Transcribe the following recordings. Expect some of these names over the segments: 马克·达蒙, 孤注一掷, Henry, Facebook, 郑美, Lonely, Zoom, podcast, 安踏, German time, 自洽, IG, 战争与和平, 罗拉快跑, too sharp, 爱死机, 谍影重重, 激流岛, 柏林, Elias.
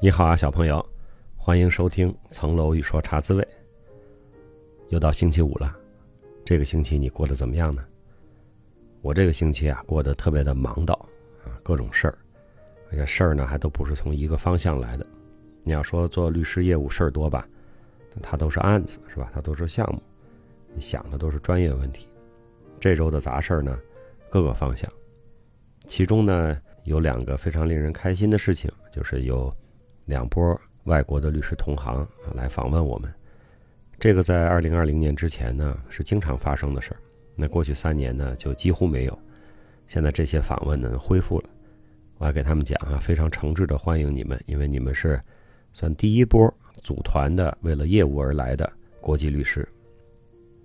你好啊，小朋友，欢迎收听层楼一说茶滋味。又到星期五了，这个星期你过得怎么样呢？我这个星期啊，过得特别的忙叨啊，各种事儿，而且事儿呢还都不是从一个方向来的。你要说做律师业务事儿多吧，它都是案子，是吧？它都是项目，你想的都是专业问题。这周的杂事儿呢，各个方向，其中呢有两个非常令人开心的事情，就是有2波外国的律师同行来访问我们，这个在2020年之前呢是经常发生的事儿。那过去3年呢就几乎没有，现在这些访问呢恢复了。我还给他们讲啊，非常诚挚的欢迎你们，因为你们是算第1波组团的为了业务而来的国际律师。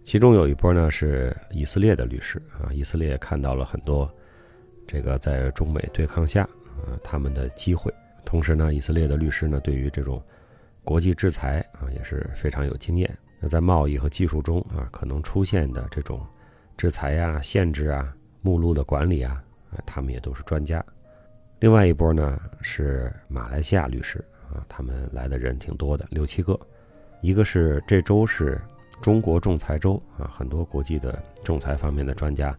其中有一波呢是以色列的律师啊，以色列看到了很多这个在中美对抗下他们的机会。同时呢，以色列的律师呢，对于这种国际制裁啊，也是非常有经验。那在贸易和技术中啊，可能出现的这种制裁啊、限制啊、目录的管理啊，他们也都是专家。另外一波呢是马来西亚律师啊，他们来的人挺多的，6、7个。一个是这周是中国仲裁周啊，很多国际的仲裁方面的专家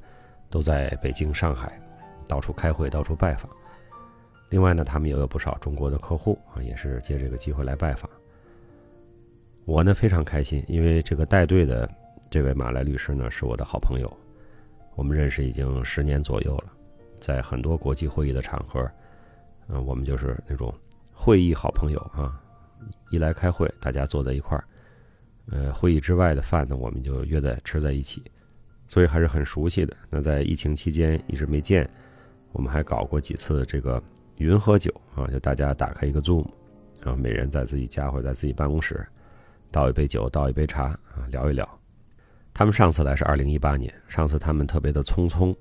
都在北京、上海到处开会、到处拜访。另外呢，他们也有不少中国的客户啊，也是借这个机会来拜访。我呢非常开心，因为这个带队的这位马来律师呢是我的好朋友，我们认识已经10年左右了，在很多国际会议的场合，我们就是那种会议好朋友啊。一来开会，大家坐在一块儿，会议之外的饭呢，我们就约在吃在一起，所以还是很熟悉的。那在疫情期间一直没见，我们还搞过几次这个云喝酒啊，就大家打开一个 Zoom， 然后每人在自己家或者在自己办公室倒一杯酒、倒一杯茶啊，聊一聊。他们上次来是2018年，上次他们特别的匆匆，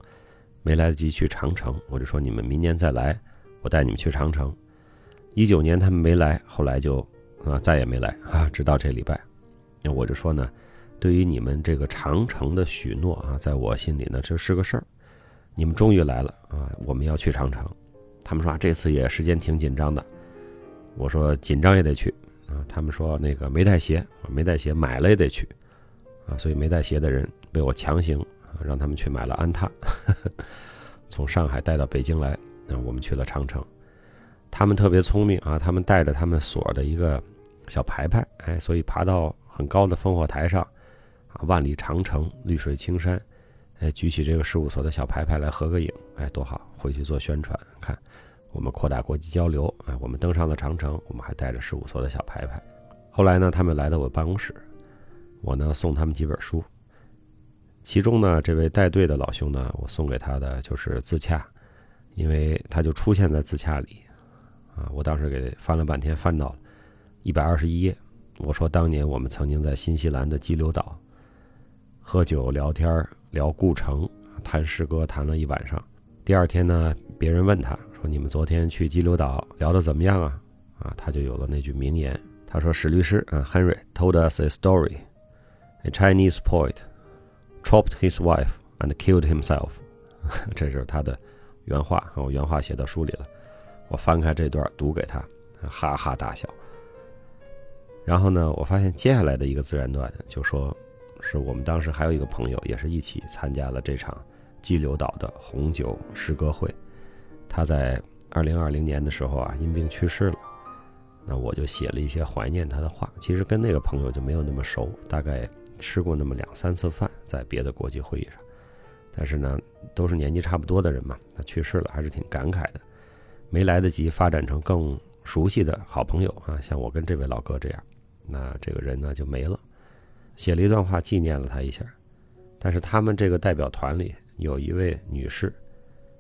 没来得及去长城。我就说你们明年再来，我带你们去长城。19年他们没来，后来就再也没来啊，直到这礼拜。那我就说呢，对于你们这个长城的许诺啊，在我心里呢这是个事儿。你们终于来了啊，我们要去长城。他们说这次也时间挺紧张的，我说紧张也得去啊。他们说那个没带鞋，没带鞋买了也得去啊，所以没带鞋的人被我强行让他们去买了安踏，从上海带到北京来啊。我们去了长城，他们特别聪明啊，他们带着他们所的一个小牌牌，哎，所以爬到很高的烽火台上啊，万里长城，绿水青山。哎，举起这个事务所的小牌牌来合个影，哎，多好！回去做宣传，看我们扩大国际交流，哎，我们登上了长城，我们还带着事务所的小牌牌。后来呢，他们来到我办公室，我呢送他们几本书，其中呢，这位带队的老兄呢，我送给他的就是《自洽》，因为他就出现在《自洽》里啊。我当时给翻了半天，翻到了121页。我说当年我们曾经在新西兰的激流岛喝酒聊天儿。聊顾城，谈诗歌，谈了一晚上。第二天呢，别人问他说你们昨天去激流岛聊得怎么样啊？啊，他就有了那句名言，他说史律师啊 Henry told us a story. A Chinese poet chopped his wife and killed himself. 这是他的原话，我原话写到书里了。我翻开这段读给他，哈哈大笑。然后呢，我发现接下来的一个自然段就说是我们当时还有一个朋友也是一起参加了这场激流岛的红酒诗歌会，他在2020年的时候啊因病去世了。那我就写了一些怀念他的话，其实跟那个朋友就没有那么熟，大概吃过那么2、3次饭，在别的国际会议上，但是呢都是年纪差不多的人嘛，他去世了还是挺感慨的，没来得及发展成更熟悉的好朋友啊，像我跟这位老哥这样，那这个人呢就没了。写了一段话纪念了他一下，但是他们这个代表团里有一位女士，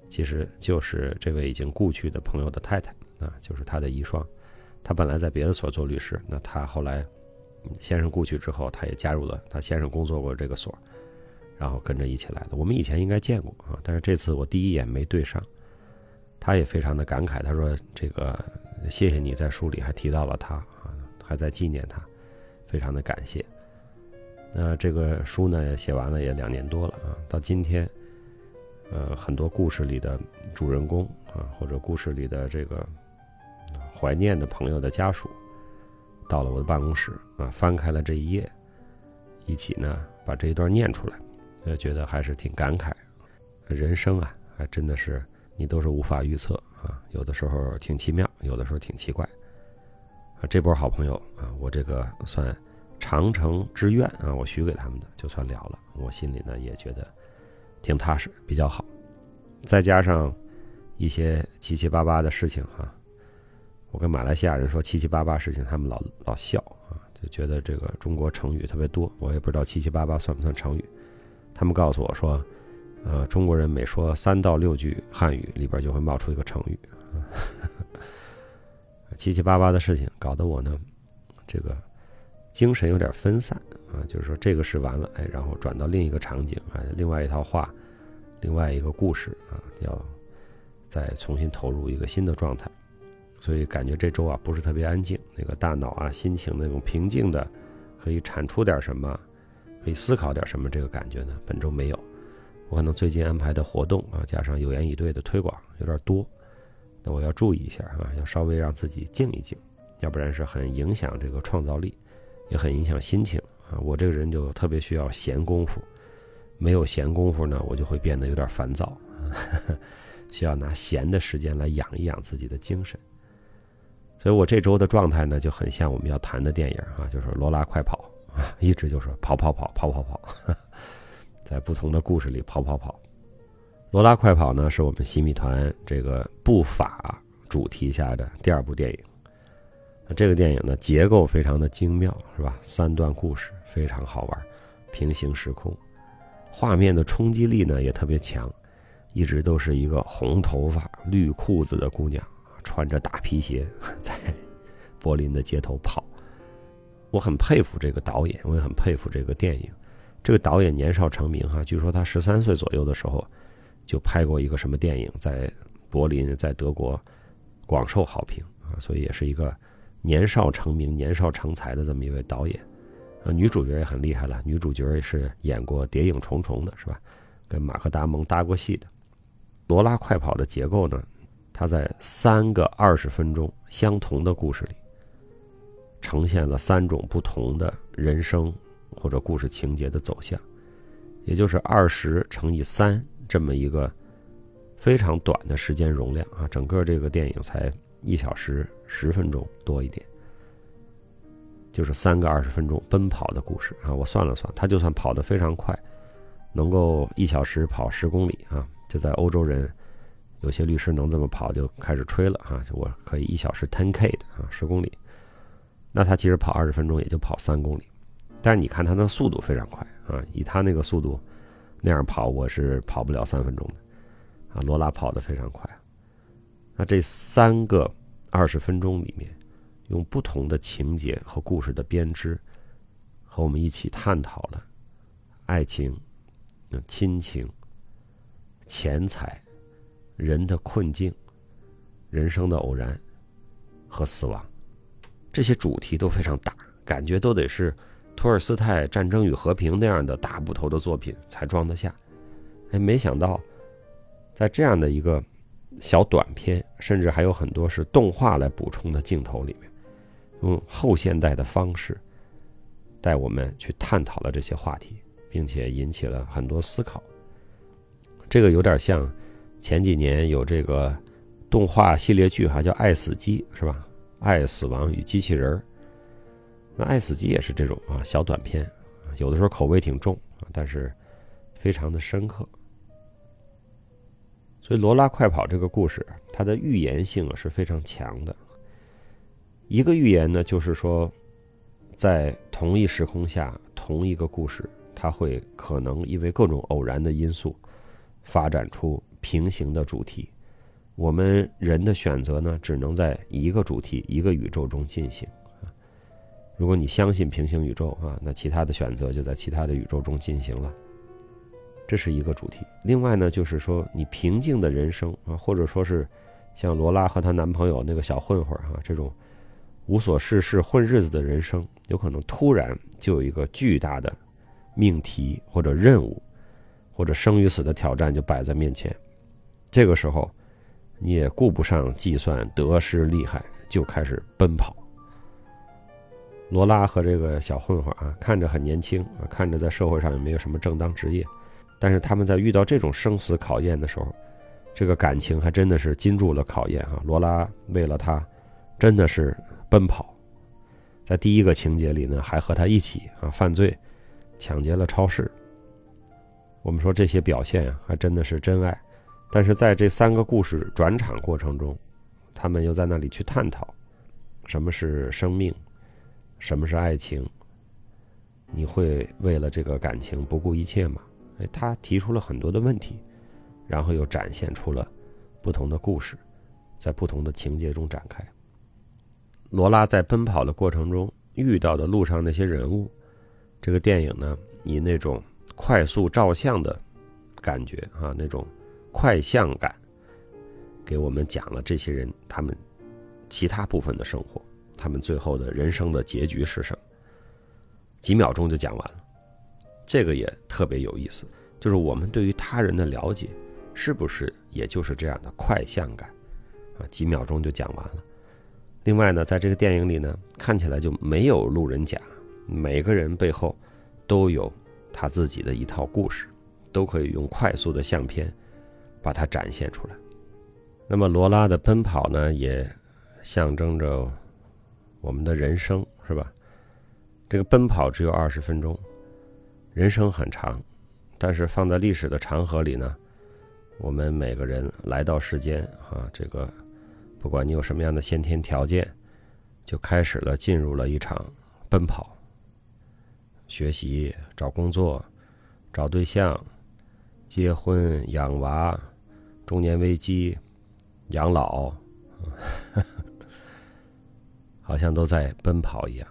其实就是这位已经故去的朋友的太太啊，就是他的遗孀。他本来在别的所做律师，那他后来先生故去之后，他也加入了他先生工作过这个所，然后跟着一起来了。我们以前应该见过啊，但是这次我第一眼没对上。他也非常的感慨，他说这个谢谢你在书里还提到了他啊，还在纪念他，非常的感谢。那这个书呢写完了也2年多了啊，到今天，很多故事里的主人公啊，或者故事里的这个怀念的朋友的家属，到了我的办公室啊，翻开了这一页，一起呢把这一段念出来，就觉得还是挺感慨。人生啊，还真的是你都是无法预测啊，有的时候挺奇妙，有的时候挺奇怪。啊，这波好朋友啊，我这个算长城之愿啊，我许给他们的就算了了，我心里呢也觉得挺踏实，比较好。再加上一些七七八八的事情哈、啊，我跟马来西亚人说七七八八事情，他们老笑啊，就觉得这个中国成语特别多，我也不知道七七八八算不算成语。他们告诉我说，中国人每说3到6句汉语里边就会冒出一个成语，七七八八的事情搞得我呢，这个精神有点分散啊，就是说这个事完了，哎，然后转到另一个场景啊，另外一套话，另外一个故事啊，要再重新投入一个新的状态，所以感觉这周啊不是特别安静，那个大脑啊心情那种平静的，可以产出点什么，可以思考点什么这个感觉呢，本周没有。我可能最近安排的活动啊，加上有言以对的推广有点多，那我要注意一下啊，要稍微让自己静一静，要不然是很影响这个创造力，也很影响心情啊。我这个人就特别需要闲工夫，没有闲工夫呢，我就会变得有点烦躁，需要拿闲的时间来养一养自己的精神。所以我这周的状态呢，就很像我们要谈的电影啊，就是罗拉快跑啊，一直就是跑，在不同的故事里跑。罗拉快跑呢，是我们洗米团这个不法主题下的第2部电影。这个电影呢，结构非常的精妙，是吧？3段故事非常好玩，平行时空，画面的冲击力呢也特别强，一直都是一个红头发绿裤子的姑娘，穿着大皮鞋在柏林的街头跑。我很佩服这个导演，我也很佩服这个电影。这个导演年少成名哈，据说他13岁左右的时候就拍过一个什么电影，在柏林，在德国广受好评啊，所以也是一个年少成名、年少成才的这么一位导演啊。女主角也很厉害了，女主角是演过《谍影重重》的，是吧？跟马克·达蒙搭过戏的。《罗拉快跑》的结构呢，它在3个20分钟相同的故事里，呈现了3种不同的人生或者故事情节的走向，也就是20×3。这么一个非常短的时间容量啊，整个这个电影才1小时10分钟多一点，就是3个20分钟奔跑的故事啊。我算了算，他就算跑得非常快，能够1小时跑10公里啊，就在欧洲人有些律师能这么跑就开始吹了啊，就我可以1小时 10K 的啊，10公里。那他其实跑20分钟也就跑3公里，但是你看他的速度非常快啊，以他那个速度那样跑，我是跑不了3分钟的啊。罗拉跑得非常快，那这3个20分钟里面，用不同的情节和故事的编织，和我们一起探讨了爱情、亲情、钱财、人的困境、人生的偶然和死亡，这些主题都非常大，感觉都得是托尔斯泰《战争与和平》那样的大部头的作品才装得下。哎，没想到在这样的一个小短片，甚至还有很多是动画来补充的镜头里面，用后现代的方式带我们去探讨了这些话题，并且引起了很多思考。这个有点像前几年有这个动画系列剧叫《爱死机》，是吧？爱死亡与机器人。那爱死机也是这种啊，小短片，有的时候口味挺重，但是非常的深刻。所以罗拉快跑这个故事，它的预言性是非常强的。一个预言呢，就是说在同一时空下，同一个故事，它会可能因为各种偶然的因素发展出平行的主题。我们人的选择呢，只能在一个主题、一个宇宙中进行。如果你相信平行宇宙啊，那其他的选择就在其他的宇宙中进行了，这是一个主题。另外呢，就是说你平静的人生啊，或者说是像罗拉和她男朋友那个小混混啊，这种无所事事混日子的人生，有可能突然就有一个巨大的命题或者任务或者生与死的挑战就摆在面前。这个时候你也顾不上计算得失利害，就开始奔跑。罗拉和这个小混混啊，看着很年轻啊，看着在社会上也没有什么正当职业，但是他们在遇到这种生死考验的时候，这个感情还真的是经住了考验啊。罗拉为了他真的是奔跑，在第一个情节里呢，还和他一起啊犯罪，抢劫了超市。我们说这些表现啊，还真的是真爱。但是在这三个故事转场过程中，他们又在那里去探讨什么是生命，什么是爱情，你会为了这个感情不顾一切吗？他提出了很多的问题，然后又展现出了不同的故事，在不同的情节中展开。罗拉在奔跑的过程中遇到的路上那些人物，这个电影呢，以那种快速照相的感觉啊，那种快相感，给我们讲了这些人他们其他部分的生活，他们最后的人生的结局是什么，几秒钟就讲完了。这个也特别有意思，就是我们对于他人的了解是不是也就是这样的快相感啊，几秒钟就讲完了。另外呢，在这个电影里呢，看起来就没有路人甲，每个人背后都有他自己的一套故事，都可以用快速的相片把它展现出来。那么罗拉的奔跑呢，也象征着我们的人生，是吧？这个奔跑只有20分钟，人生很长，但是放在历史的长河里呢，我们每个人来到世间啊，这个不管你有什么样的先天条件，就开始了进入了一场奔跑，学习、找工作、找对象、结婚、养娃、中年危机、养老，好像都在奔跑一样。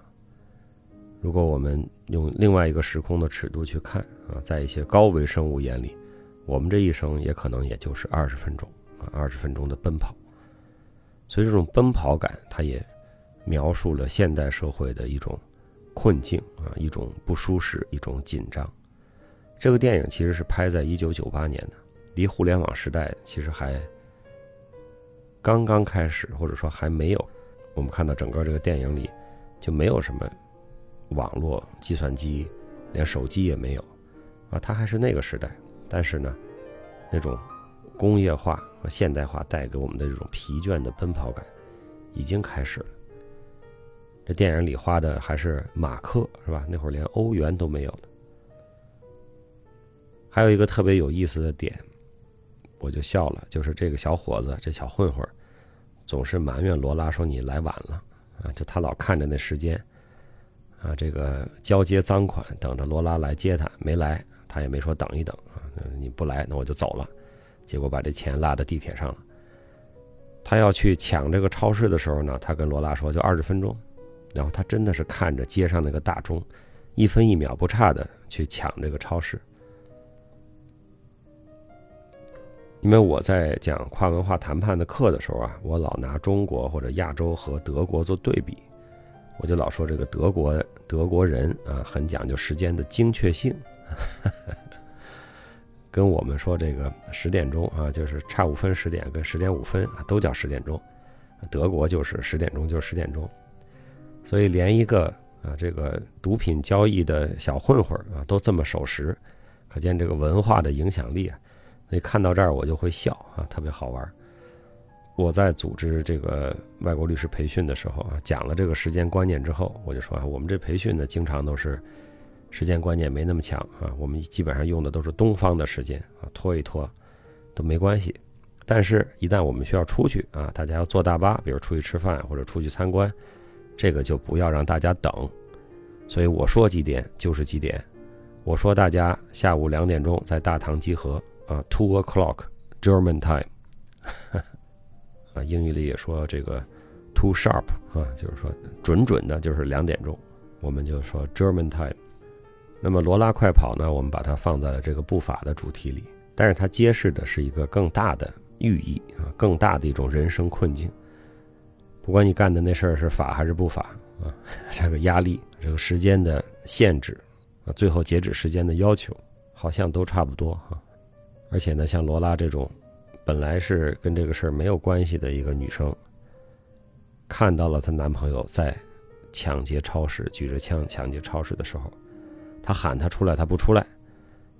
如果我们用另外一个时空的尺度去看啊，在一些高维生物眼里，我们这一生也可能也就是20分钟啊，20分钟的奔跑。所以这种奔跑感，它也描述了现代社会的一种困境啊，一种不舒适，一种紧张。这个电影其实是拍在1998年的，离互联网时代其实还刚刚开始，或者说还没有。我们看到整个这个电影里就没有什么网络、计算机，连手机也没有啊，它还是那个时代。但是呢，那种工业化和现代化带给我们的这种疲倦的奔跑感已经开始了。这电影里花的还是马克，是吧？那会儿连欧元都没有了。还有一个特别有意思的点，我就笑了，就是这个小伙子，这小混混总是埋怨罗拉说你来晚了啊，就他老看着那时间啊，这个交接赃款，等着罗拉来接他，没来，他也没说等一等啊，你不来那我就走了，结果把这钱落到地铁上了。他要去抢这个超市的时候呢，他跟罗拉说就20分钟，然后他真的是看着街上那个大钟，一分一秒不差的去抢这个超市。因为我在讲跨文化谈判的课的时候啊，我老拿中国或者亚洲和德国做对比，我就老说这个德国人啊，很讲究时间的精确性，跟我们说这个10点钟啊，就是差5分10点跟10点5分啊，都叫10点钟，德国就是10点钟就是10点钟，所以连一个啊这个毒品交易的小混混啊都这么守时，可见这个文化的影响力啊。所以看到这儿我就会笑啊，特别好玩。我在组织这个外国律师培训的时候啊，讲了这个时间观念之后，我就说啊，我们这培训呢，经常都是时间观念没那么强啊，我们基本上用的都是东方的时间啊，拖一拖都没关系。但是，一旦我们需要出去啊，大家要坐大巴，比如出去吃饭或者出去参观，这个就不要让大家等。所以我说几点就是几点，我说大家下午2点钟在大堂集合。2 o'clock German time 啊，英语里也说这个 too sharp 啊，就是说准的就是2点钟，我们就说 German time。 那么罗拉快跑呢，我们把它放在了这个不法的主题里，但是它揭示的是一个更大的寓意啊，更大的一种人生困境。不管你干的那事儿是法还是不法啊，这个压力，这个时间的限制啊，最后截止时间的要求好像都差不多啊。而且呢，像罗拉这种本来是跟这个事儿没有关系的一个女生，看到了她男朋友在抢劫超市，举着枪抢劫超市的时候，她喊他出来，他不出来。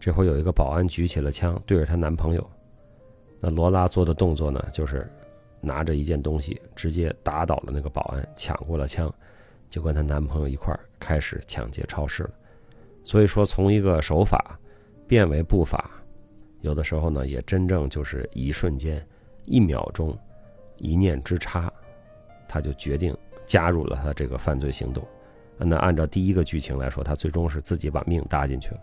这会有一个保安举起了枪，对着她男朋友。那罗拉做的动作呢，就是拿着一件东西直接打倒了那个保安，抢过了枪，就跟她男朋友一块儿开始抢劫超市了。所以说，从一个手法变为步法，有的时候呢，也真正就是一瞬间、一秒钟、一念之差，他就决定加入了他这个犯罪行动。那按照第一个剧情来说，他最终是自己把命搭进去了。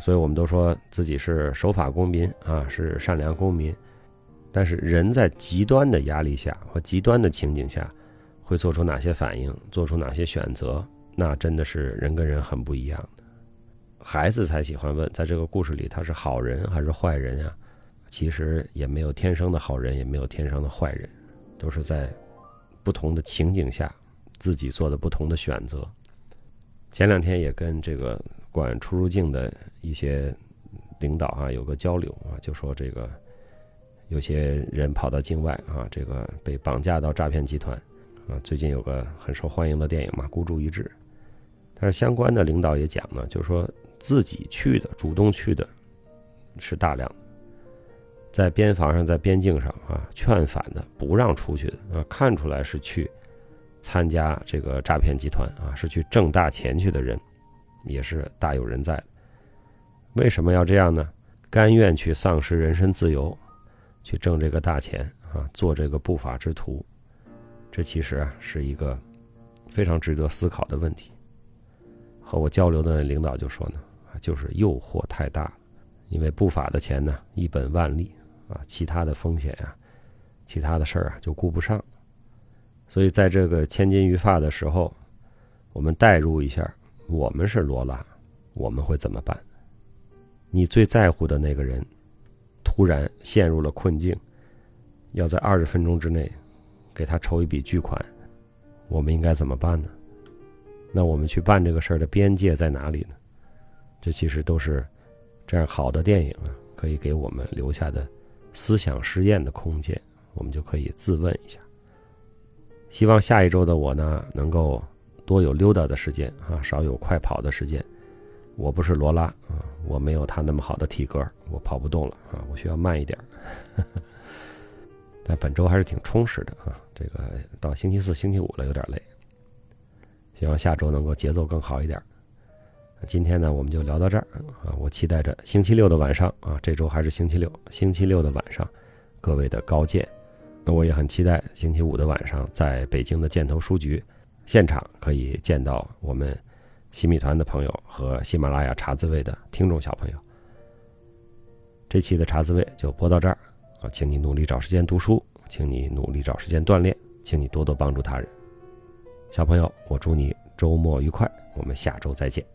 所以我们都说自己是守法公民啊，是善良公民。但是人在极端的压力下和极端的情景下，会做出哪些反应，做出哪些选择，那真的是人跟人很不一样的。孩子才喜欢问，在这个故事里他是好人还是坏人啊？其实也没有天生的好人，也没有天生的坏人，都是在不同的情景下自己做的不同的选择。前两天也跟这个管出入境的一些领导啊有个交流啊，就说这个有些人跑到境外啊，这个被绑架到诈骗集团啊。最近有个很受欢迎的电影嘛，《孤注一掷》，但是相关的领导也讲呢，就是说自己去的、主动去的是大量的，在边防上、在边境上啊劝返的、不让出去的啊，看出来是去参加这个诈骗集团啊，是去挣大钱去的人，也是大有人在的。为什么要这样呢？甘愿去丧失人身自由，去挣这个大钱啊，做这个不法之徒。这其实啊是一个非常值得思考的问题。和我交流的领导就说呢，就是诱惑太大了，因为不法的钱呢一本万利啊，其他的风险啊、其他的事儿啊就顾不上。所以在这个千钧一发的时候，我们代入一下，我们是罗拉，我们会怎么办？你最在乎的那个人突然陷入了困境，要在20分钟之内给他筹一笔巨款，我们应该怎么办呢？那我们去办这个事儿的边界在哪里呢？这其实都是这样好的电影啊，可以给我们留下的思想实验的空间，我们就可以自问一下。希望下一周的我呢，能够多有溜达的时间啊，少有快跑的时间。我不是罗拉啊，我没有他那么好的体格，我跑不动了啊，我需要慢一点。但本周还是挺充实的啊，这个到星期四、星期五了，有点累。希望下周能够节奏更好一点。今天呢，我们就聊到这儿啊，我期待着星期六的晚上啊，这周还是星期六，星期六的晚上各位的高见。那我也很期待星期五的晚上在北京的箭头书局现场可以见到我们新米团的朋友和喜马拉雅茶滋味的听众小朋友。这期的茶滋味就播到这儿啊，请你努力找时间读书，请你努力找时间锻炼，请你多多帮助他人。小朋友，我祝你周末愉快，我们下周再见。